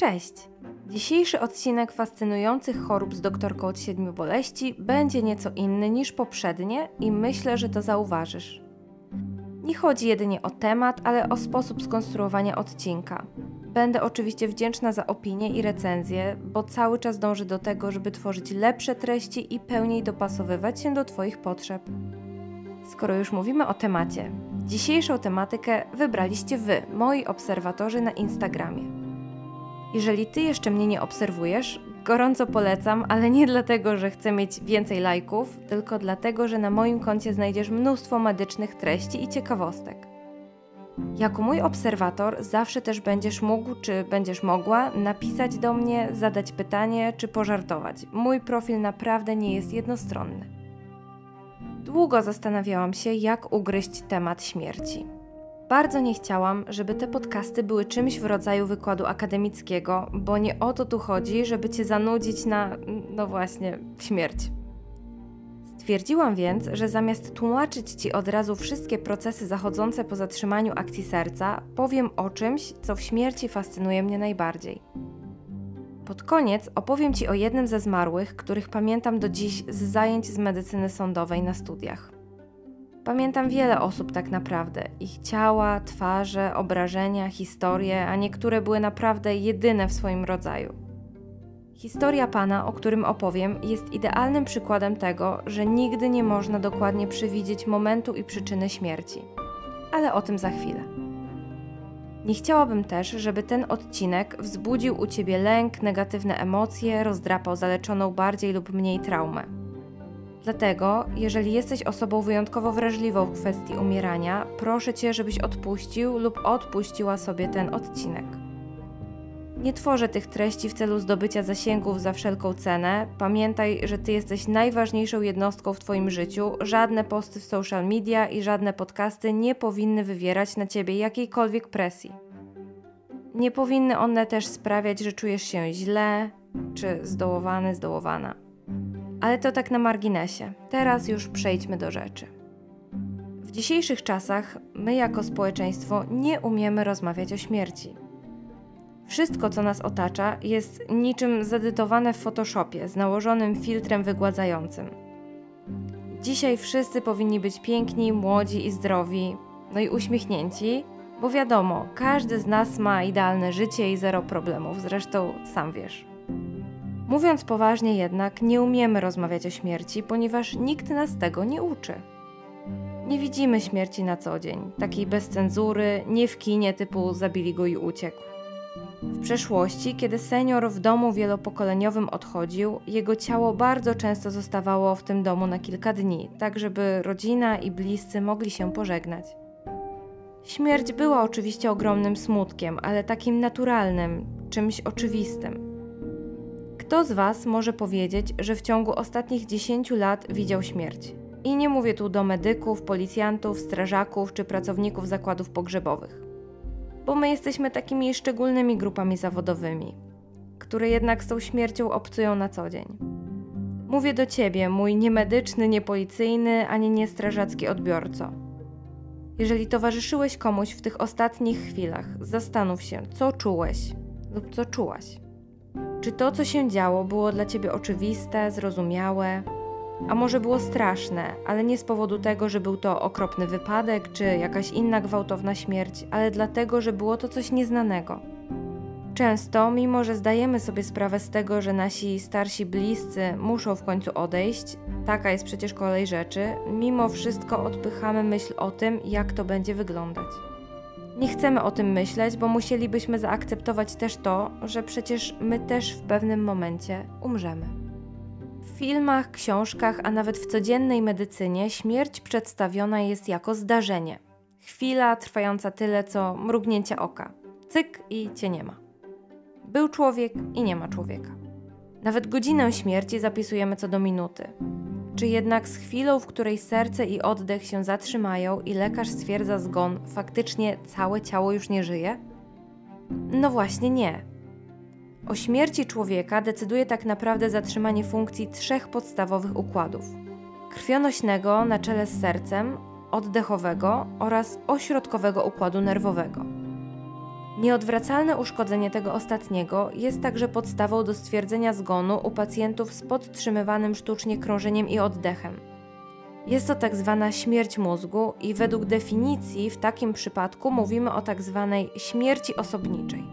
Cześć! Dzisiejszy odcinek fascynujących chorób z doktorką od 7 boleści będzie nieco inny niż poprzednie i myślę, że to zauważysz. Nie chodzi jedynie o temat, ale o sposób skonstruowania odcinka. Będę oczywiście wdzięczna za opinie i recenzje, bo cały czas dążę do tego, żeby tworzyć lepsze treści i pełniej dopasowywać się do Twoich potrzeb. Skoro już mówimy o temacie, dzisiejszą tematykę wybraliście Wy, moi obserwatorzy na Instagramie. Jeżeli Ty jeszcze mnie nie obserwujesz, gorąco polecam, ale nie dlatego, że chcę mieć więcej lajków, tylko dlatego, że na moim koncie znajdziesz mnóstwo medycznych treści i ciekawostek. Jako mój obserwator zawsze też będziesz mógł, czy będziesz mogła napisać do mnie, zadać pytanie, czy pożartować. Mój profil naprawdę nie jest jednostronny. Długo zastanawiałam się, jak ugryźć temat śmierci. Bardzo nie chciałam, żeby te podcasty były czymś w rodzaju wykładu akademickiego, bo nie o to tu chodzi, żeby Cię zanudzić na, no właśnie, śmierć. Stwierdziłam więc, że zamiast tłumaczyć Ci od razu wszystkie procesy zachodzące po zatrzymaniu akcji serca, powiem o czymś, co w śmierci fascynuje mnie najbardziej. Pod koniec opowiem Ci o jednym ze zmarłych, których pamiętam do dziś z zajęć z medycyny sądowej na studiach. Pamiętam wiele osób tak naprawdę, ich ciała, twarze, obrażenia, historie, a niektóre były naprawdę jedyne w swoim rodzaju. Historia pana, o którym opowiem, jest idealnym przykładem tego, że nigdy nie można dokładnie przewidzieć momentu i przyczyny śmierci. Ale o tym za chwilę. Nie chciałabym też, żeby ten odcinek wzbudził u Ciebie lęk, negatywne emocje, rozdrapał zaleczoną bardziej lub mniej traumę. Dlatego, jeżeli jesteś osobą wyjątkowo wrażliwą w kwestii umierania, proszę Cię, żebyś odpuścił lub odpuściła sobie ten odcinek. Nie tworzę tych treści w celu zdobycia zasięgów za wszelką cenę. Pamiętaj, że Ty jesteś najważniejszą jednostką w Twoim życiu. Żadne posty w social media i żadne podcasty nie powinny wywierać na Ciebie jakiejkolwiek presji. Nie powinny one też sprawiać, że czujesz się źle czy zdołowany, zdołowana. Ale to tak na marginesie. Teraz już przejdźmy do rzeczy. W dzisiejszych czasach my jako społeczeństwo nie umiemy rozmawiać o śmierci. Wszystko, co nas otacza, jest niczym zedytowane w Photoshopie z nałożonym filtrem wygładzającym. Dzisiaj wszyscy powinni być piękni, młodzi i zdrowi, no i uśmiechnięci, bo wiadomo, każdy z nas ma idealne życie i zero problemów, zresztą sam wiesz. Mówiąc poważnie jednak, nie umiemy rozmawiać o śmierci, ponieważ nikt nas tego nie uczy. Nie widzimy śmierci na co dzień, takiej bez cenzury, nie w kinie typu zabili go i uciekł. W przeszłości, kiedy senior w domu wielopokoleniowym odchodził, jego ciało bardzo często zostawało w tym domu na kilka dni, tak żeby rodzina i bliscy mogli się pożegnać. Śmierć była oczywiście ogromnym smutkiem, ale takim naturalnym, czymś oczywistym. Kto z Was może powiedzieć, że w ciągu ostatnich 10 lat widział śmierć? I nie mówię tu do medyków, policjantów, strażaków czy pracowników zakładów pogrzebowych. Bo my jesteśmy takimi szczególnymi grupami zawodowymi, które jednak z tą śmiercią obcują na co dzień. Mówię do Ciebie, mój niemedyczny, niepolicyjny, ani niestrażacki odbiorco. Jeżeli towarzyszyłeś komuś w tych ostatnich chwilach, zastanów się, co czułeś lub co czułaś. Czy to, co się działo, było dla Ciebie oczywiste, zrozumiałe, a może było straszne, ale nie z powodu tego, że był to okropny wypadek czy jakaś inna gwałtowna śmierć, ale dlatego, że było to coś nieznanego. Często, mimo że zdajemy sobie sprawę z tego, że nasi starsi bliscy muszą w końcu odejść, taka jest przecież kolej rzeczy, mimo wszystko odpychamy myśl o tym, jak to będzie wyglądać. Nie chcemy o tym myśleć, bo musielibyśmy zaakceptować też to, że przecież my też w pewnym momencie umrzemy. W filmach, książkach, a nawet w codziennej medycynie śmierć przedstawiona jest jako zdarzenie. Chwila trwająca tyle, co mrugnięcie oka. Cyk i cię nie ma. Był człowiek i nie ma człowieka. Nawet godzinę śmierci zapisujemy co do minuty. Czy jednak z chwilą, w której serce i oddech się zatrzymają i lekarz stwierdza zgon, faktycznie całe ciało już nie żyje? No właśnie nie. O śmierci człowieka decyduje tak naprawdę zatrzymanie funkcji trzech podstawowych układów: krwionośnego na czele z sercem, oddechowego oraz ośrodkowego układu nerwowego. Nieodwracalne uszkodzenie tego ostatniego jest także podstawą do stwierdzenia zgonu u pacjentów z podtrzymywanym sztucznie krążeniem i oddechem. Jest to tak zwana śmierć mózgu i według definicji w takim przypadku mówimy o tak zwanej śmierci osobniczej.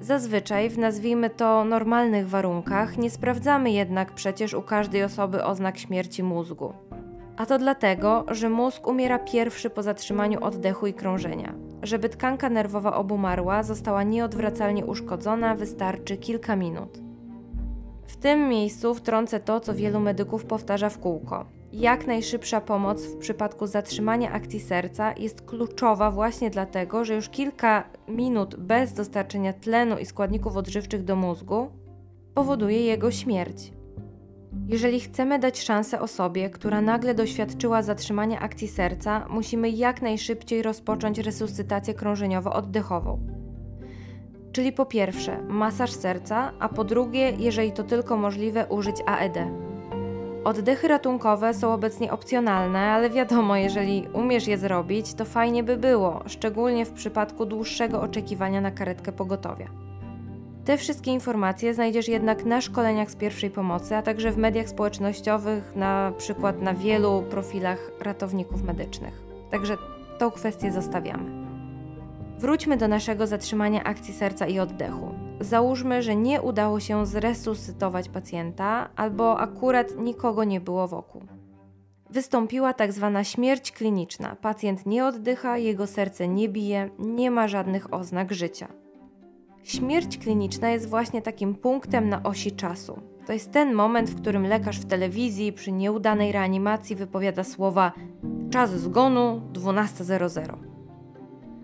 Zazwyczaj w, nazwijmy to, normalnych warunkach nie sprawdzamy jednak przecież u każdej osoby oznak śmierci mózgu. A to dlatego, że mózg umiera pierwszy po zatrzymaniu oddechu i krążenia. Żeby tkanka nerwowa obumarła została nieodwracalnie uszkodzona, wystarczy kilka minut. W tym miejscu wtrącę to, co wielu medyków powtarza w kółko. Jak najszybsza pomoc w przypadku zatrzymania akcji serca jest kluczowa właśnie dlatego, że już kilka minut bez dostarczenia tlenu i składników odżywczych do mózgu powoduje jego śmierć. Jeżeli chcemy dać szansę osobie, która nagle doświadczyła zatrzymania akcji serca, musimy jak najszybciej rozpocząć resuscytację krążeniowo-oddechową. Czyli po pierwsze masaż serca, a po drugie, jeżeli to tylko możliwe, użyć AED. Oddechy ratunkowe są obecnie opcjonalne, ale wiadomo, jeżeli umiesz je zrobić, to fajnie by było, szczególnie w przypadku dłuższego oczekiwania na karetkę pogotowia. Te wszystkie informacje znajdziesz jednak na szkoleniach z pierwszej pomocy, a także w mediach społecznościowych, na przykład na wielu profilach ratowników medycznych. Także tą kwestię zostawiamy. Wróćmy do naszego zatrzymania akcji serca i oddechu. Załóżmy, że nie udało się zresuscytować pacjenta, albo akurat nikogo nie było wokół. Wystąpiła tak zwana śmierć kliniczna. Pacjent nie oddycha, jego serce nie bije, nie ma żadnych oznak życia. Śmierć kliniczna jest właśnie takim punktem na osi czasu. To jest ten moment, w którym lekarz w telewizji przy nieudanej reanimacji wypowiada słowa „czas zgonu 12:00".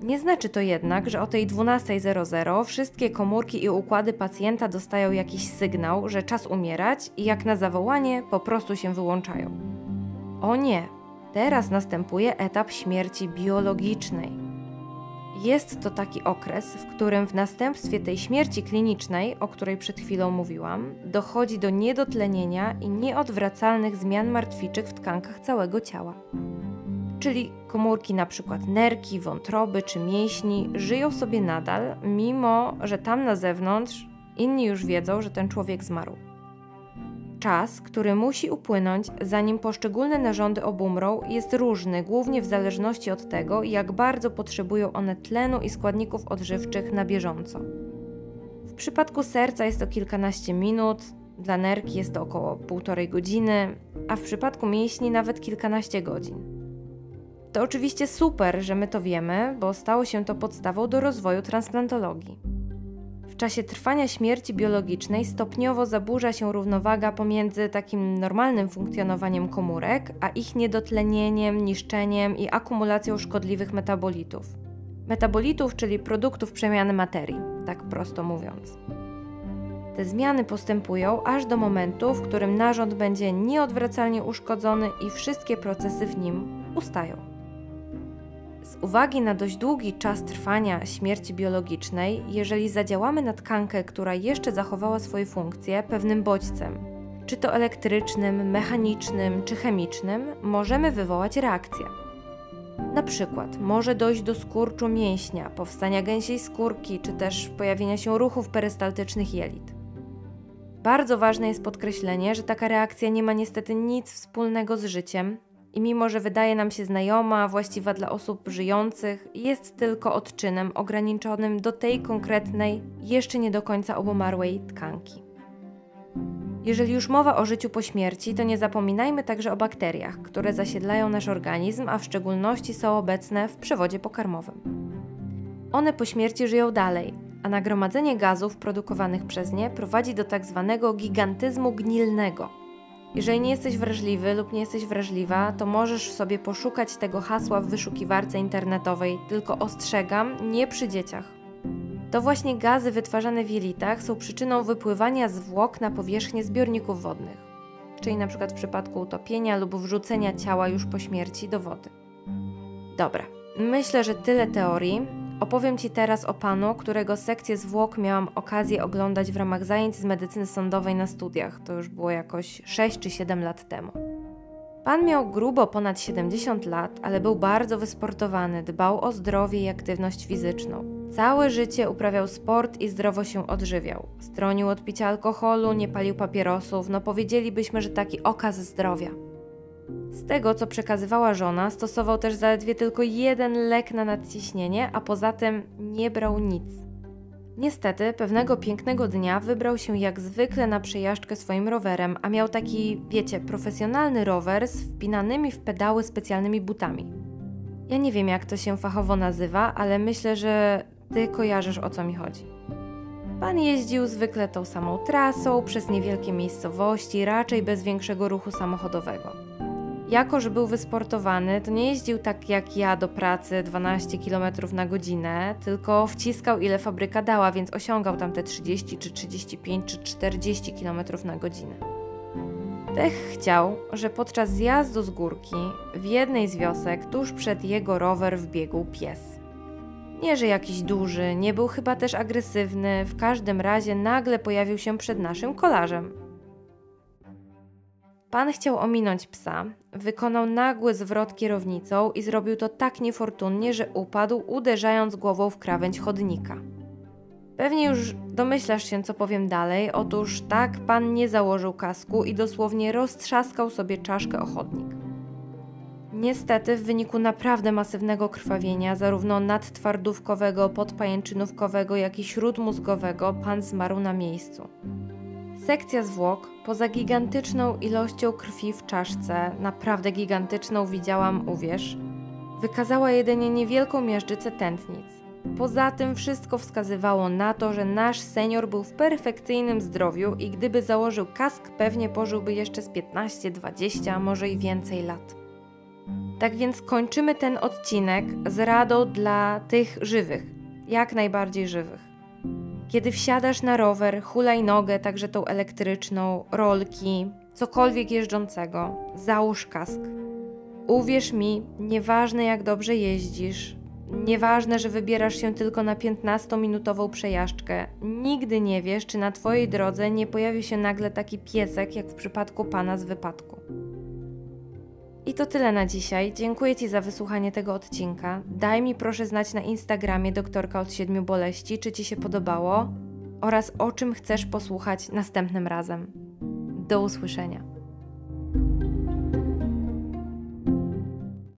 Nie znaczy to jednak, że o tej 12:00 wszystkie komórki i układy pacjenta dostają jakiś sygnał, że czas umierać i jak na zawołanie po prostu się wyłączają. O nie, teraz następuje etap śmierci biologicznej. Jest to taki okres, w którym w następstwie tej śmierci klinicznej, o której przed chwilą mówiłam, dochodzi do niedotlenienia i nieodwracalnych zmian martwiczych w tkankach całego ciała. Czyli komórki np. nerki, wątroby czy mięśni żyją sobie nadal, mimo że tam na zewnątrz inni już wiedzą, że ten człowiek zmarł. Czas, który musi upłynąć, zanim poszczególne narządy obumrą, jest różny, głównie w zależności od tego, jak bardzo potrzebują one tlenu i składników odżywczych na bieżąco. W przypadku serca jest to kilkanaście minut, dla nerki jest to około 1,5 godziny, a w przypadku mięśni nawet kilkanaście godzin. To oczywiście super, że my to wiemy, bo stało się to podstawą do rozwoju transplantologii. W czasie trwania śmierci biologicznej stopniowo zaburza się równowaga pomiędzy takim normalnym funkcjonowaniem komórek, a ich niedotlenieniem, niszczeniem i akumulacją szkodliwych metabolitów. Metabolitów, czyli produktów przemiany materii, tak prosto mówiąc. Te zmiany postępują aż do momentu, w którym narząd będzie nieodwracalnie uszkodzony i wszystkie procesy w nim ustają. Z uwagi na dość długi czas trwania śmierci biologicznej, jeżeli zadziałamy na tkankę, która jeszcze zachowała swoje funkcje, pewnym bodźcem, czy to elektrycznym, mechanicznym, czy chemicznym, możemy wywołać reakcję. Na przykład może dojść do skurczu mięśnia, powstania gęsiej skórki, czy też pojawienia się ruchów perystaltycznych jelit. Bardzo ważne jest podkreślenie, że taka reakcja nie ma niestety nic wspólnego z życiem, i mimo że wydaje nam się znajoma, właściwa dla osób żyjących, jest tylko odczynem ograniczonym do tej konkretnej, jeszcze nie do końca obumarłej tkanki. Jeżeli już mowa o życiu po śmierci, to nie zapominajmy także o bakteriach, które zasiedlają nasz organizm, a w szczególności są obecne w przewodzie pokarmowym. One po śmierci żyją dalej, a nagromadzenie gazów produkowanych przez nie prowadzi do tak zwanego gigantyzmu gnilnego. Jeżeli nie jesteś wrażliwy lub nie jesteś wrażliwa, to możesz sobie poszukać tego hasła w wyszukiwarce internetowej, tylko ostrzegam, nie przy dzieciach. To właśnie gazy wytwarzane w jelitach są przyczyną wypływania zwłok na powierzchnię zbiorników wodnych, czyli np. w przypadku utopienia lub wrzucenia ciała już po śmierci do wody. Dobra, myślę, że tyle teorii. Opowiem Ci teraz o panu, którego sekcję zwłok miałam okazję oglądać w ramach zajęć z medycyny sądowej na studiach. To już było jakoś 6 czy 7 lat temu. Pan miał grubo ponad 70 lat, ale był bardzo wysportowany, dbał o zdrowie i aktywność fizyczną. Całe życie uprawiał sport i zdrowo się odżywiał. Stronił od picia alkoholu, nie palił papierosów, no powiedzielibyśmy, że taki okaz zdrowia. Z tego, co przekazywała żona, stosował też zaledwie tylko jeden lek na nadciśnienie, a poza tym nie brał nic. Niestety, pewnego pięknego dnia wybrał się jak zwykle na przejażdżkę swoim rowerem, a miał taki, wiecie, profesjonalny rower z wpinanymi w pedały specjalnymi butami. Ja nie wiem, jak to się fachowo nazywa, ale myślę, że ty kojarzysz, o co mi chodzi. Pan jeździł zwykle tą samą trasą, przez niewielkie miejscowości, raczej bez większego ruchu samochodowego. Jako że był wysportowany, to nie jeździł tak jak ja do pracy 12 km na godzinę, tylko wciskał ile fabryka dała, więc osiągał tam te 30 czy 35 czy 40 km na godzinę. Pech chciał, że podczas zjazdu z górki w jednej z wiosek tuż przed jego rower wbiegł pies. Nie, że jakiś duży, nie był chyba też agresywny, w każdym razie nagle pojawił się przed naszym kolarzem. Pan chciał ominąć psa, wykonał nagły zwrot kierownicą i zrobił to tak niefortunnie, że upadł, uderzając głową w krawędź chodnika. Pewnie już domyślasz się, co powiem dalej. Otóż tak, pan nie założył kasku i dosłownie roztrzaskał sobie czaszkę o chodnik. Niestety w wyniku naprawdę masywnego krwawienia, zarówno nadtwardówkowego, podpajęczynówkowego, jak i śródmózgowego, pan zmarł na miejscu. Sekcja zwłok, poza gigantyczną ilością krwi w czaszce, naprawdę gigantyczną, widziałam, uwierz, wykazała jedynie niewielką miażdżycę tętnic. Poza tym wszystko wskazywało na to, że nasz senior był w perfekcyjnym zdrowiu i gdyby założył kask, pewnie pożyłby jeszcze z 15, 20, a może i więcej lat. Tak więc kończymy ten odcinek z radą dla tych żywych, jak najbardziej żywych. Kiedy wsiadasz na rower, hulajnogę, także tą elektryczną, rolki, cokolwiek jeżdżącego, załóż kask. Uwierz mi, nieważne jak dobrze jeździsz, nieważne, że wybierasz się tylko na 15-minutową przejażdżkę, nigdy nie wiesz, czy na twojej drodze nie pojawi się nagle taki piesek, jak w przypadku pana z wypadku. I to tyle na dzisiaj. Dziękuję Ci za wysłuchanie tego odcinka. Daj mi proszę znać na Instagramie doktorka od 7 boleści, czy Ci się podobało oraz o czym chcesz posłuchać następnym razem. Do usłyszenia.